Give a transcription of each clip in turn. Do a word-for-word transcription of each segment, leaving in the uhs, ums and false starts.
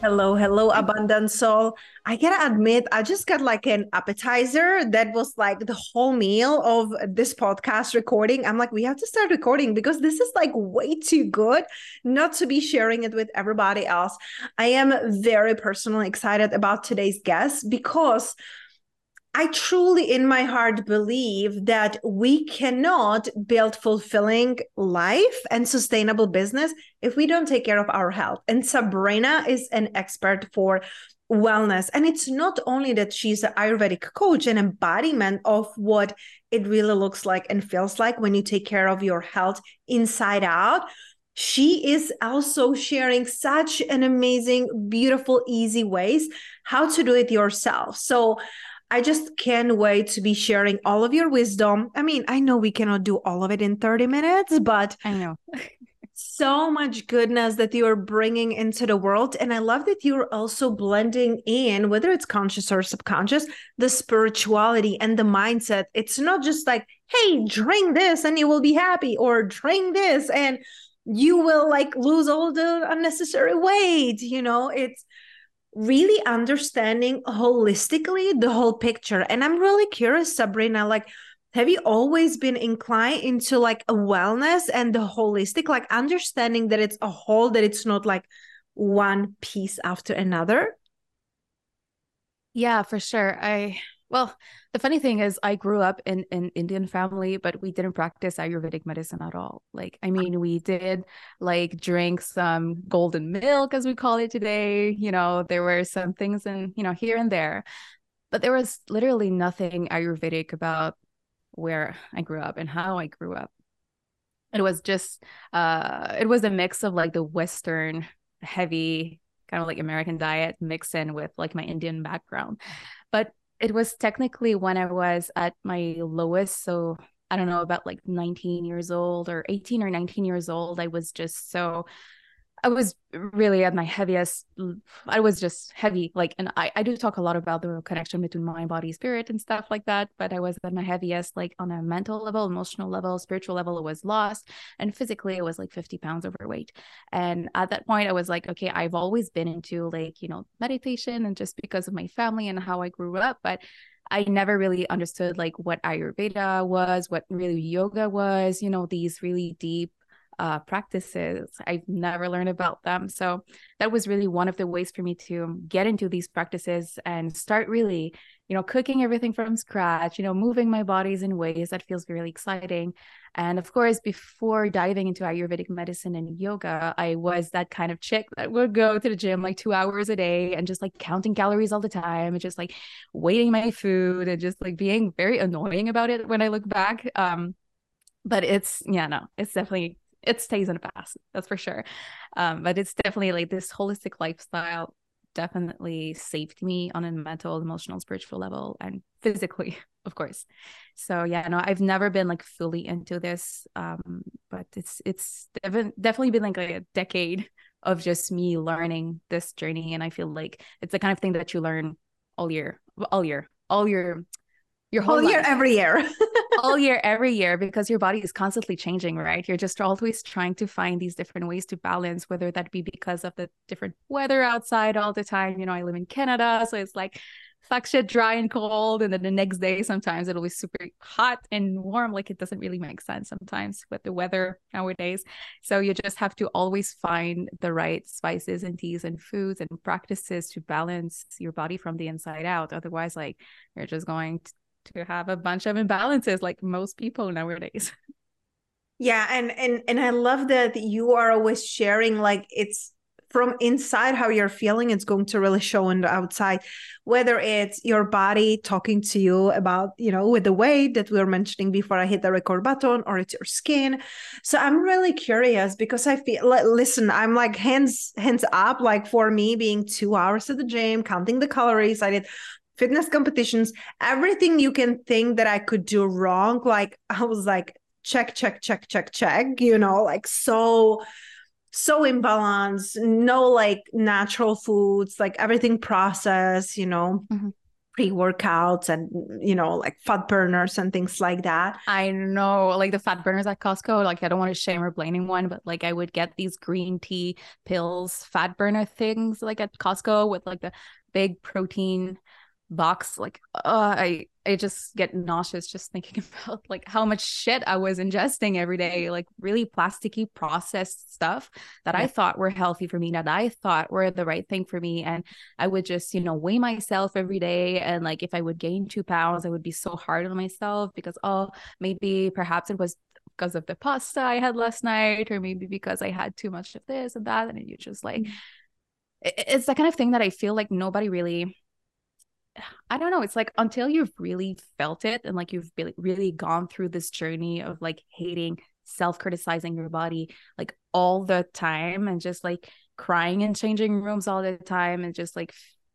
Hello, hello, abundant soul. I gotta admit, I just got like an appetizer that was like the whole meal of this podcast recording. I'm like, we have to start recording because this is like way too good not to be sharing it with everybody else. I am very personally excited about today's guest because I truly in my heart believe that we cannot build fulfilling life and sustainable business if we don't take care of our health. And Sabrina is an expert for wellness. And it's not only that she's an Ayurvedic coach, an embodiment of what it really looks like and feels like when you take care of your health inside out. She is also sharing such an amazing, beautiful, easy ways how to do it yourself. So I just can't wait to be sharing all of your wisdom. I mean, I know we cannot do all of it in thirty minutes, but I know so much goodness that you are bringing into the world. And I love that you're also blending in, whether it's conscious or subconscious, the spirituality and the mindset. It's not just like, hey, drink this and you will be happy, or drink this and you will like lose all the unnecessary weight. You know, it's really understanding holistically the whole picture. And I'm really curious, Sabrina, like, have you always been inclined into like a wellness and the holistic, like understanding that it's a whole, that it's not like one piece after another? Yeah, for sure. I, well, the funny thing is I grew up in an Indian family, but we didn't practice Ayurvedic medicine at all. Like, I mean, we did like drink some golden milk, as we call it today. You know, there were some things in, you know, here and there, but there was literally nothing Ayurvedic about where I grew up and how I grew up. It was just, uh, it was a mix of like the Western heavy kind of like American diet mixed in with like my Indian background. But it was technically when I was at my lowest. So I don't know, about like nineteen years old or eighteen or nineteen years old. I was just so, I was really at my heaviest. I was just heavy. Like, and I, I do talk a lot about the connection between mind, body, spirit and stuff like that. But I was at my heaviest, like on a mental level, emotional level, spiritual level. I was lost. And physically, I was like fifty pounds overweight. And at that point, I was like, okay, I've always been into like, you know, meditation and just because of my family and how I grew up. But I never really understood like what Ayurveda was, what really yoga was, you know, these really deep Uh, practices. I've never learned about them. So that was really one of the ways for me to get into these practices and start really, you know, cooking everything from scratch, you know, moving my bodies in ways that feels really exciting. And of course, before diving into Ayurvedic medicine and yoga, I was that kind of chick that would go to the gym like two hours a day and just like counting calories all the time and just like weighing my food and just like being very annoying about it when I look back. Um, but it's, yeah, no, it's definitely it stays in the past, that's for sure. Um, but it's definitely like this holistic lifestyle definitely saved me on a mental, emotional, spiritual level and physically, of course. So yeah, no, I've never been like fully into this, um, but it's it's def- definitely been like a decade of just me learning this journey. And I feel like it's the kind of thing that you learn all year, all year, all year, your whole all year, life. every year. All year, every year, because your body is constantly changing, right? You're just always trying to find these different ways to balance, whether that be because of the different weather outside all the time. You know, I live in Canada, so it's like Sucks it dry and cold, and then the next day sometimes it'll be super hot and warm. Like, it doesn't really make sense sometimes with the weather nowadays. So you just have to always find the right spices and teas and foods and practices to balance your body from the inside out. Otherwise, like, you're just going to have a bunch of imbalances like most people nowadays. Yeah. And, and, and I love that you are always sharing, like, it's from inside how you're feeling, it's going to really show on the outside, whether it's your body talking to you about, you know, with the weight that we were mentioning before I hit the record button, or it's your skin. So I'm really curious, because I feel like, listen, I'm like hands, hands up, like for me being two hours at the gym, counting the calories, I did fitness competitions, everything you can think that I could do wrong. Like, I was like, check, check, check, check, check, you know, like, so so imbalanced, no like natural foods, like everything processed, you know, mm-hmm. pre-workouts and, you know, like fat burners and things like that. I know, like the fat burners at Costco, like I don't want to shame or blame anyone, but like I would get these green tea pills, fat burner things like at Costco with like the big protein box. Like, uh, I, I just get nauseous just thinking about like how much shit I was ingesting every day, like really plasticky processed stuff that yeah. I thought were healthy for me, that I thought were the right thing for me. And I would just, you know, weigh myself every day. And like, if I would gain two pounds, I would be so hard on myself because, oh, maybe perhaps it was because of the pasta I had last night, or maybe because I had too much of this and that. And you just like, it's that kind of thing that I feel like nobody really, I don't know. It's like, until you've really felt it and like you've really, really gone through this journey of like hating, self-criticizing your body like all the time, and just like crying and changing rooms all the time, and just like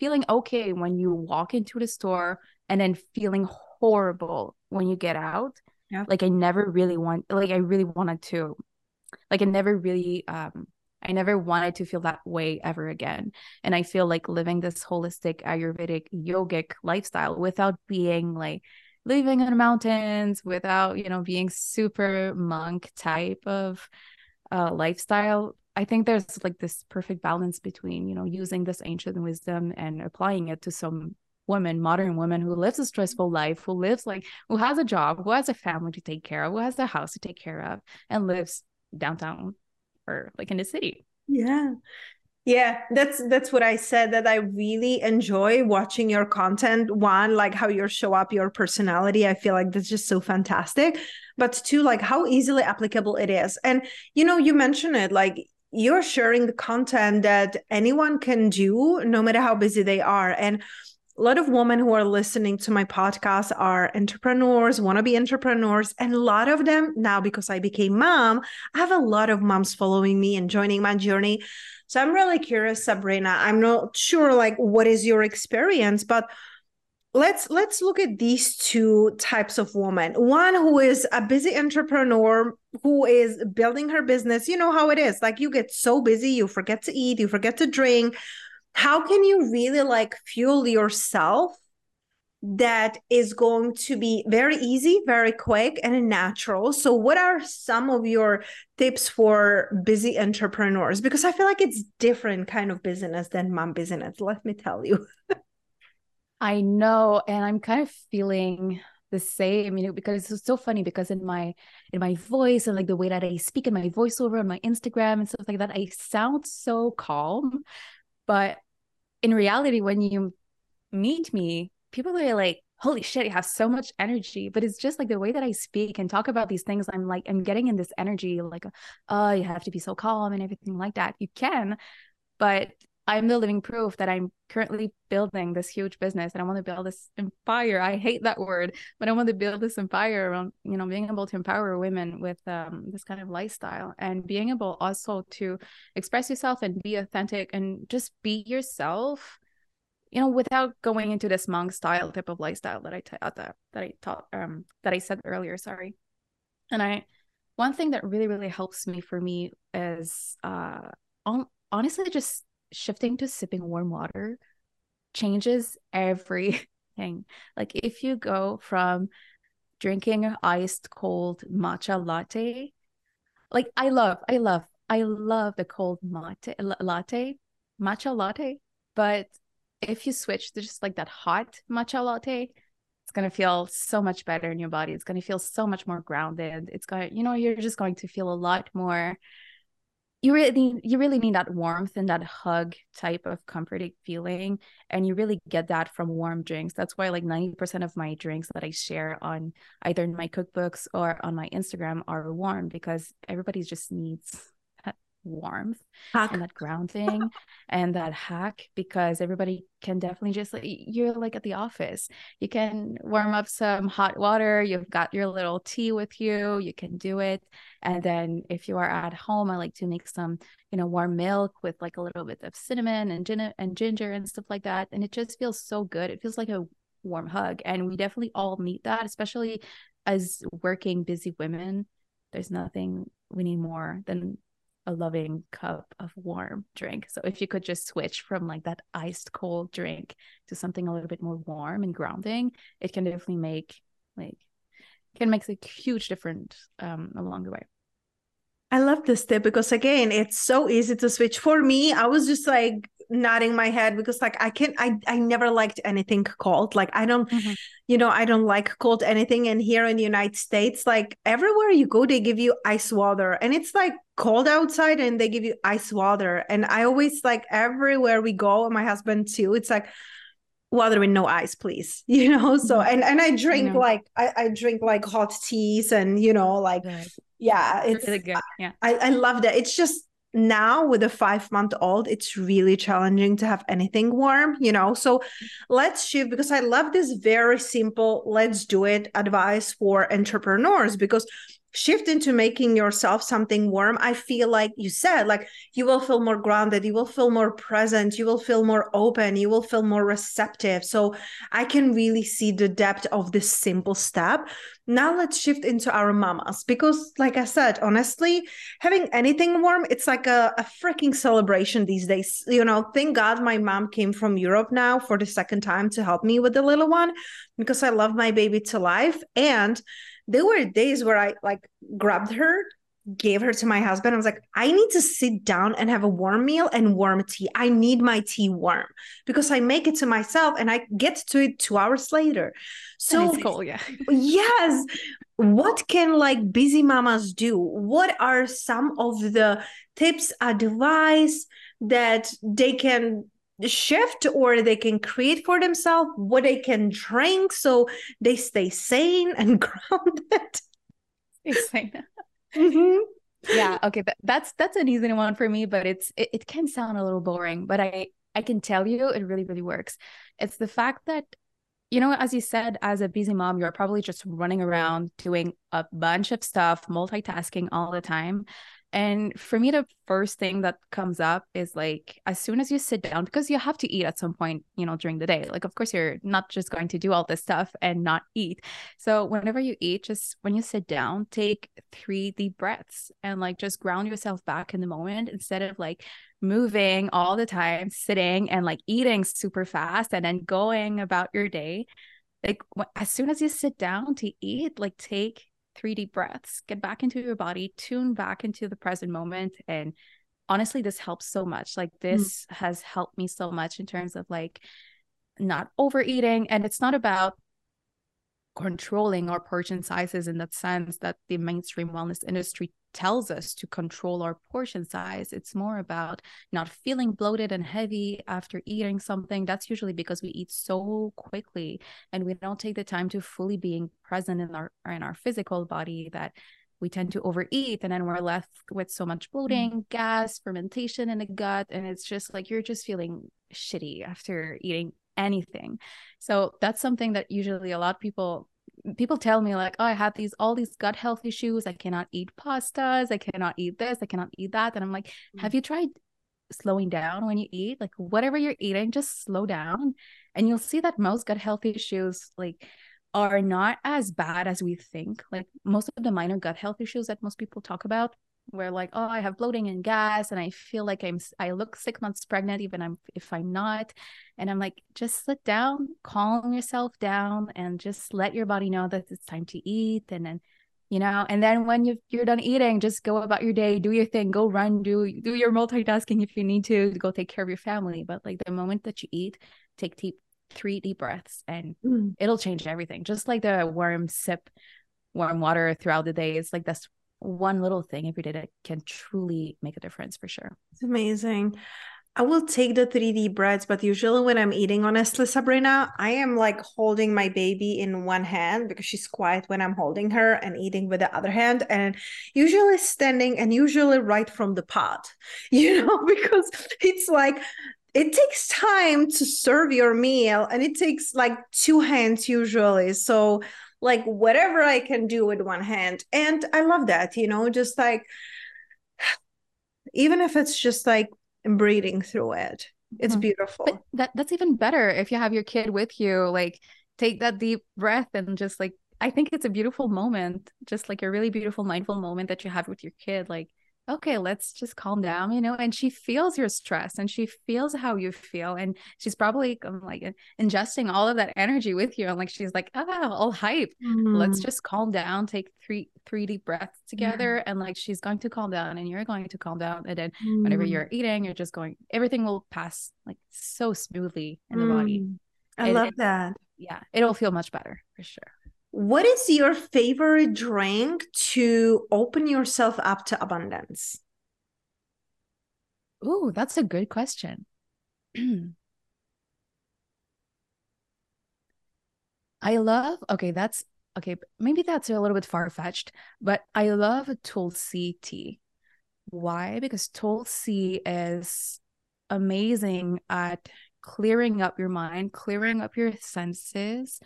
feeling okay when you walk into the store and then feeling horrible when you get out. Yeah. Like I never really want, like I really wanted to, like I never really, um, I never wanted to feel that way ever again. And I feel like living this holistic, Ayurvedic, yogic lifestyle without being like living in the mountains, without, you know, being super monk type of uh, lifestyle. I think there's like this perfect balance between, you know, using this ancient wisdom and applying it to some woman, modern woman who lives a stressful life, who lives like, who has a job, who has a family to take care of, who has a house to take care of, and lives downtown, or like in the city. Yeah. Yeah. That's, that's what I said, that I really enjoy watching your content. One, like how you show up, your personality. I feel like that's just so fantastic, but two, like how easily applicable it is. And, you know, you mentioned it, like you're sharing the content that anyone can do no matter how busy they are. And a lot of women who are listening to my podcast are entrepreneurs, wannabe entrepreneurs, and a lot of them now, because I became mom, I have a lot of moms following me and joining my journey. So I'm really curious, Sabrina, I'm not sure like what is your experience, but let's let's look at these two types of women. One who is a busy entrepreneur who is building her business. You know how it is, like you get so busy, you forget to eat, you forget to drink. How can you really like fuel yourself that is going to be very easy, very quick, and natural? So what are some of your tips for busy entrepreneurs? Because I feel like it's different kind of business than mom business, let me tell you. I know. And I'm kind of feeling the same, you know, because it's so funny, because in my, in my voice and like the way that I speak in my voiceover on my Instagram and stuff like that, I sound so calm. But in reality, when you meet me, people are like, holy shit, you have so much energy. But it's just like the way that I speak and talk about these things, I'm like, I'm getting in this energy, like, oh, you have to be so calm and everything like that. You can, but I'm the living proof that I'm currently building this huge business, and I want to build this empire. I hate that word, but I want to build this empire around, you know, being able to empower women with um, this kind of lifestyle, and being able also to express yourself and be authentic and just be yourself, you know, without going into this monk style type of lifestyle that I t- that, that I taught, um, that I said earlier, sorry. And I, one thing that really, really helps me for me is uh, on, honestly just shifting to sipping warm water changes everything. Like if you go from drinking an iced cold matcha latte, like I love, I love, I love the cold latte, latte, matcha latte, but if you switch to just like that hot matcha latte, it's going to feel so much better in your body. It's going to feel so much more grounded. It's going to, you know, you're just going to feel a lot more. You really, you really need that warmth and that hug type of comforting feeling. And you really get that from warm drinks. That's why like ninety percent of my drinks that I share on either in my cookbooks or on my Instagram are warm, because everybody just needs that warmth hack. And that grounding and that hack, because everybody can definitely just, like, you're like at the office, you can warm up some hot water, you've got your little tea with you, you can do it. And then if you are at home, I like to make some, you know, warm milk with like a little bit of cinnamon and gin- and ginger and stuff like that, and it just feels so good. It feels like a warm hug, and we definitely all need that, especially as working busy women. There's nothing we need more than a loving cup of warm drink. So if you could just switch from like that iced cold drink to something a little bit more warm and grounding, it can definitely make like can make a huge difference um, along the way. I love this tip, because again, it's so easy to switch. For me, I was just like nodding my head, because like I can't, I, I never liked anything cold. Like I don't, mm-hmm. you know, I don't like cold anything. And here in the United States, like everywhere you go, they give you ice water, and it's like cold outside and they give you ice water. And I always like everywhere we go, and my husband too, it's like, water with no ice, please, you know? So, and, and I drink I like, I, I drink like hot teas and, you know, like, good. yeah, it's really good. Yeah. I, I love that. It's just now with a five month old, it's really challenging to have anything warm, you know? So let's shift, because I love this very simple, let's do it advice for entrepreneurs, because shift into making yourself something warm. I feel like you said, like you will feel more grounded, you will feel more present, you will feel more open, you will feel more receptive. So I can really see the depth of this simple step. Now let's shift into our mamas, because like I said, honestly, having anything warm, it's like a, a freaking celebration these days. You know, thank God my mom came from Europe now for the second time to help me with the little one, because I love my baby to life. And there were days where I like grabbed her, gave her to my husband. I was like, I need to sit down and have a warm meal and warm tea. I need my tea warm, because I make it to myself and I get to it two hours later. So it's cool, yeah. Yes. What can like busy mamas do? What are some of the tips, advice that they can shift or they can create for themselves, what they can drink so they stay sane and grounded? Mm-hmm. Yeah, okay, that, that's that's an easy one for me, but it's it, it can sound a little boring, but I I can tell you it really really works. It's the fact that, you know, as you said, as a busy mom, you're probably just running around doing a bunch of stuff, multitasking all the time. And for me, the first thing that comes up is like, as soon as you sit down, because you have to eat at some point, you know, during the day, like, of course, you're not just going to do all this stuff and not eat. So whenever you eat, just when you sit down, take three deep breaths and like, just ground yourself back in the moment, instead of like moving all the time, sitting and like eating super fast and then going about your day. Like as soon as you sit down to eat, like take three deep breaths, get back into your body, tune back into the present moment. And honestly, this helps so much. Like this mm. has helped me so much in terms of like not overeating. And it's not about controlling our portion sizes in that sense that the mainstream wellness industry tells us to control our portion size. It's more about not feeling bloated and heavy after eating something. That's usually because we eat so quickly and we don't take the time to fully being present in our in our physical body that we tend to overeat, and then we're left with so much bloating, gas, fermentation in the gut, and it's just like you're just feeling shitty after eating anything. So that's something that usually a lot of people people tell me, like, oh, I have these all these gut health issues, I cannot eat pastas, I cannot eat this, I cannot eat that. And I'm like, mm-hmm. have you tried slowing down when you eat? Like whatever you're eating, just slow down, and you'll see that most gut health issues like are not as bad as we think. Like most of the minor gut health issues that most people talk about, where like, oh, I have bloating and gas, and I feel like I'm, I look six months pregnant, even I'm, if I'm not. And I'm like, just sit down, calm yourself down, and just let your body know that it's time to eat. And then, you know, and then when you've, you're done eating, just go about your day, do your thing, go run, do, do your multitasking if you need to, go take care of your family. But like the moment that you eat, take deep, three deep breaths and mm. it'll change everything. Just like the warm sip, warm water throughout the day. It's like that's one little thing. If you did it, can truly make a difference for sure. It's amazing. I will take the three D breads, but usually when I'm eating, honestly, Sabrina, I am like holding my baby in one hand because she's quiet when I'm holding her and eating with the other hand, and usually standing and usually right from the pot, you know, because it's like, it takes time to serve your meal and it takes like two hands usually. So like whatever I can do with one hand. And I love that, you know, just like, even if it's just like, and breathing through it. It's mm-hmm. beautiful. But that that's even better if you have your kid with you, like take that deep breath and just like, I think it's a beautiful moment, just like a really beautiful mindful moment that you have with your kid. Like, okay, let's just calm down, you know, and she feels your stress and she feels how you feel. And she's probably like ingesting all of that energy with you. And like, she's like, oh, all hype. Mm-hmm. Let's just calm down, take three, three deep breaths together. Yeah. And like, she's going to calm down and you're going to calm down. And then mm-hmm. whenever you're eating, you're just going, everything will pass like so smoothly in mm-hmm. the body. I it, love it, that. Yeah. It'll feel much better for sure. What is your favorite drink to open yourself up to abundance? Ooh, that's a good question. I love, okay, that's, okay, maybe that's a little bit far-fetched, but I love Tulsi tea. Why? Because Tulsi is amazing at clearing up your mind, clearing up your senses.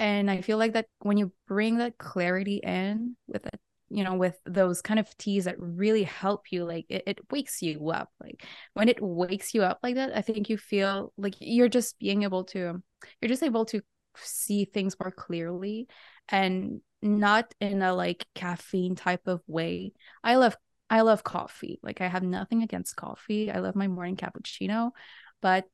And I feel like that when you bring that clarity in with it, you know, with those kind of teas that really help you, like it, it wakes you up. Like when it wakes you up like that, I think you feel like you're just being able to, you're just able to see things more clearly and not in a like caffeine type of way. I love, I love coffee. Like I have nothing against coffee. I love my morning cappuccino, but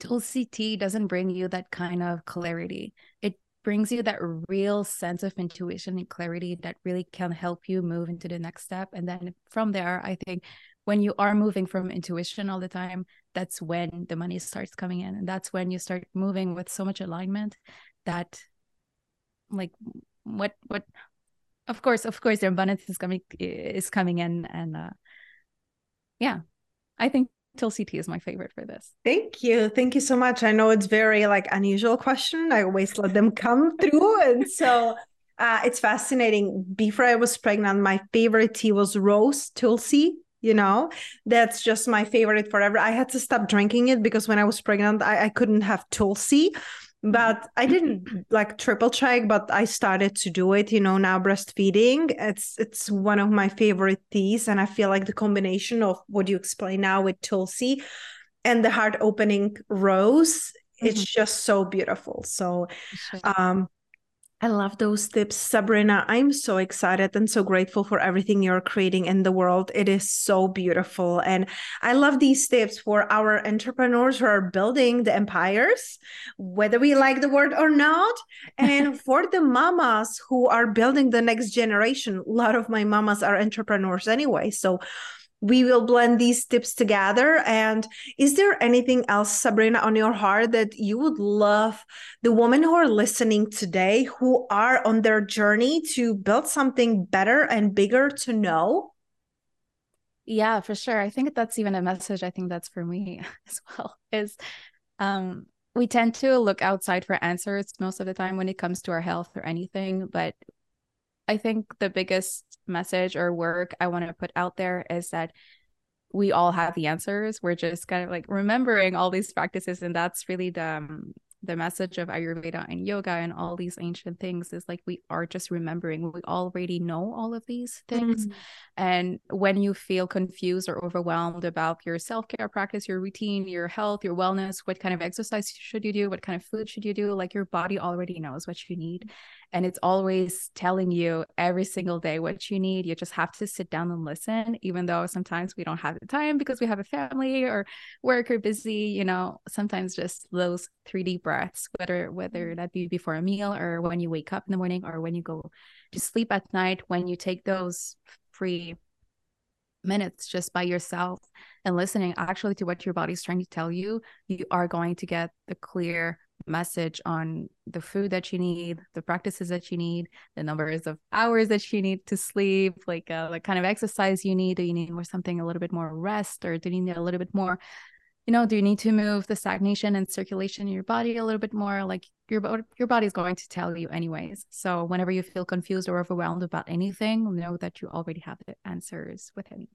Tulsi tea doesn't bring you that kind of clarity. It brings you that real sense of intuition and clarity that really can help you move into the next step. And then from there, I think when you are moving from intuition all the time, that's when the money starts coming in. And that's when you start moving with so much alignment that like what, what, of course, of course, the abundance is coming, is coming in. And uh, yeah, I think Tulsi tea is my favorite for this. Thank you. Thank you so much. I know it's very like unusual question. I always let them come through. And so uh, it's fascinating. Before I was pregnant, my favorite tea was rose Tulsi. You know, that's just my favorite forever. I had to stop drinking it because when I was pregnant, I, I couldn't have Tulsi, but I didn't like triple check, but I started to do it, you know, now breastfeeding. It's, it's one of my favorite teas. And I feel like the combination of what you explain now with Tulsi and the heart opening rose, mm-hmm. it's just so beautiful. So, um, I love those tips, Sabrina. I'm so excited and so grateful for everything you're creating in the world. It is so beautiful. And I love these tips for our entrepreneurs who are building the empires, whether we like the word or not. And for the mamas who are building the next generation, a lot of my mamas are entrepreneurs anyway. So we will blend these tips together. And is there anything else, Sabrina, on your heart that you would love the women who are listening today, who are on their journey to build something better and bigger to know? Yeah, for sure. I think that's even a message. I think that's for me as well, is um, we tend to look outside for answers most of the time when it comes to our health or anything. But I think the biggest message or work I want to put out there is that we all have the answers. We're just kind of like remembering all these practices. And that's really the, um, the message of Ayurveda and yoga and all these ancient things, is like, we are just remembering, we already know all of these things. Mm-hmm. And when you feel confused or overwhelmed about your self-care practice, your routine, your health, your wellness, what kind of exercise should you do? What kind of food should you do? Like your body already knows what you need. And it's always telling you every single day what you need. You just have to sit down and listen, even though sometimes we don't have the time because we have a family or work or busy, you know, sometimes just those three D breaths, whether, whether that be before a meal or when you wake up in the morning or when you go to sleep at night, when you take those free minutes just by yourself and listening actually to what your body's trying to tell you, you are going to get the clear message on the food that you need, the practices that you need, the numbers of hours that you need to sleep, like uh, like kind of exercise you need. Do you need more something a little bit more rest, or do you need a little bit more, you know, do you need to move the stagnation and circulation in your body a little bit more? Like your, your body is going to tell you anyways. So whenever you feel confused or overwhelmed about anything, know that you already have the answers within.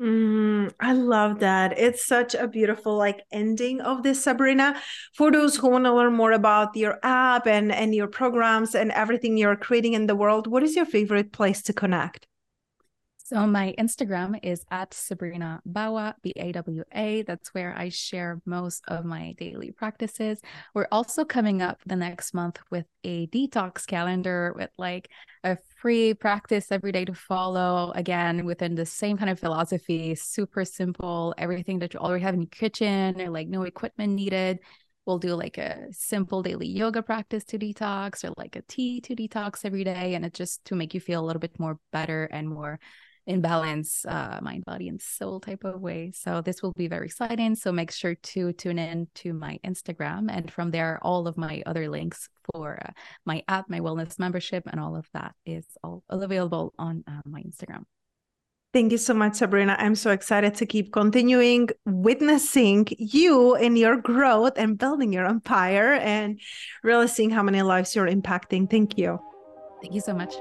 Mm, I love that. It's such a beautiful like ending of this, Sabrina. For those who want to learn more about your app and, and your programs and everything you're creating in the world, what is your favorite place to connect? So my Instagram is at Sabrina Bawa, B A W A. That's where I share most of my daily practices. We're also coming up the next month with a detox calendar with like a free practice every day to follow. Again, within the same kind of philosophy, super simple, everything that you already have in your kitchen or like no equipment needed. We'll do like a simple daily yoga practice to detox or like a tea to detox every day. And it's just to make you feel a little bit more better and more in balance, uh, mind, body, and soul type of way. So this will be very exciting. So make sure to tune in to my Instagram, and from there, all of my other links for uh, my app, my wellness membership, and all of that is all available on uh, my Instagram. Thank you so much, Sabrina. I'm so excited to keep continuing witnessing you and your growth and building your empire and really seeing how many lives you're impacting. Thank you. Thank you so much.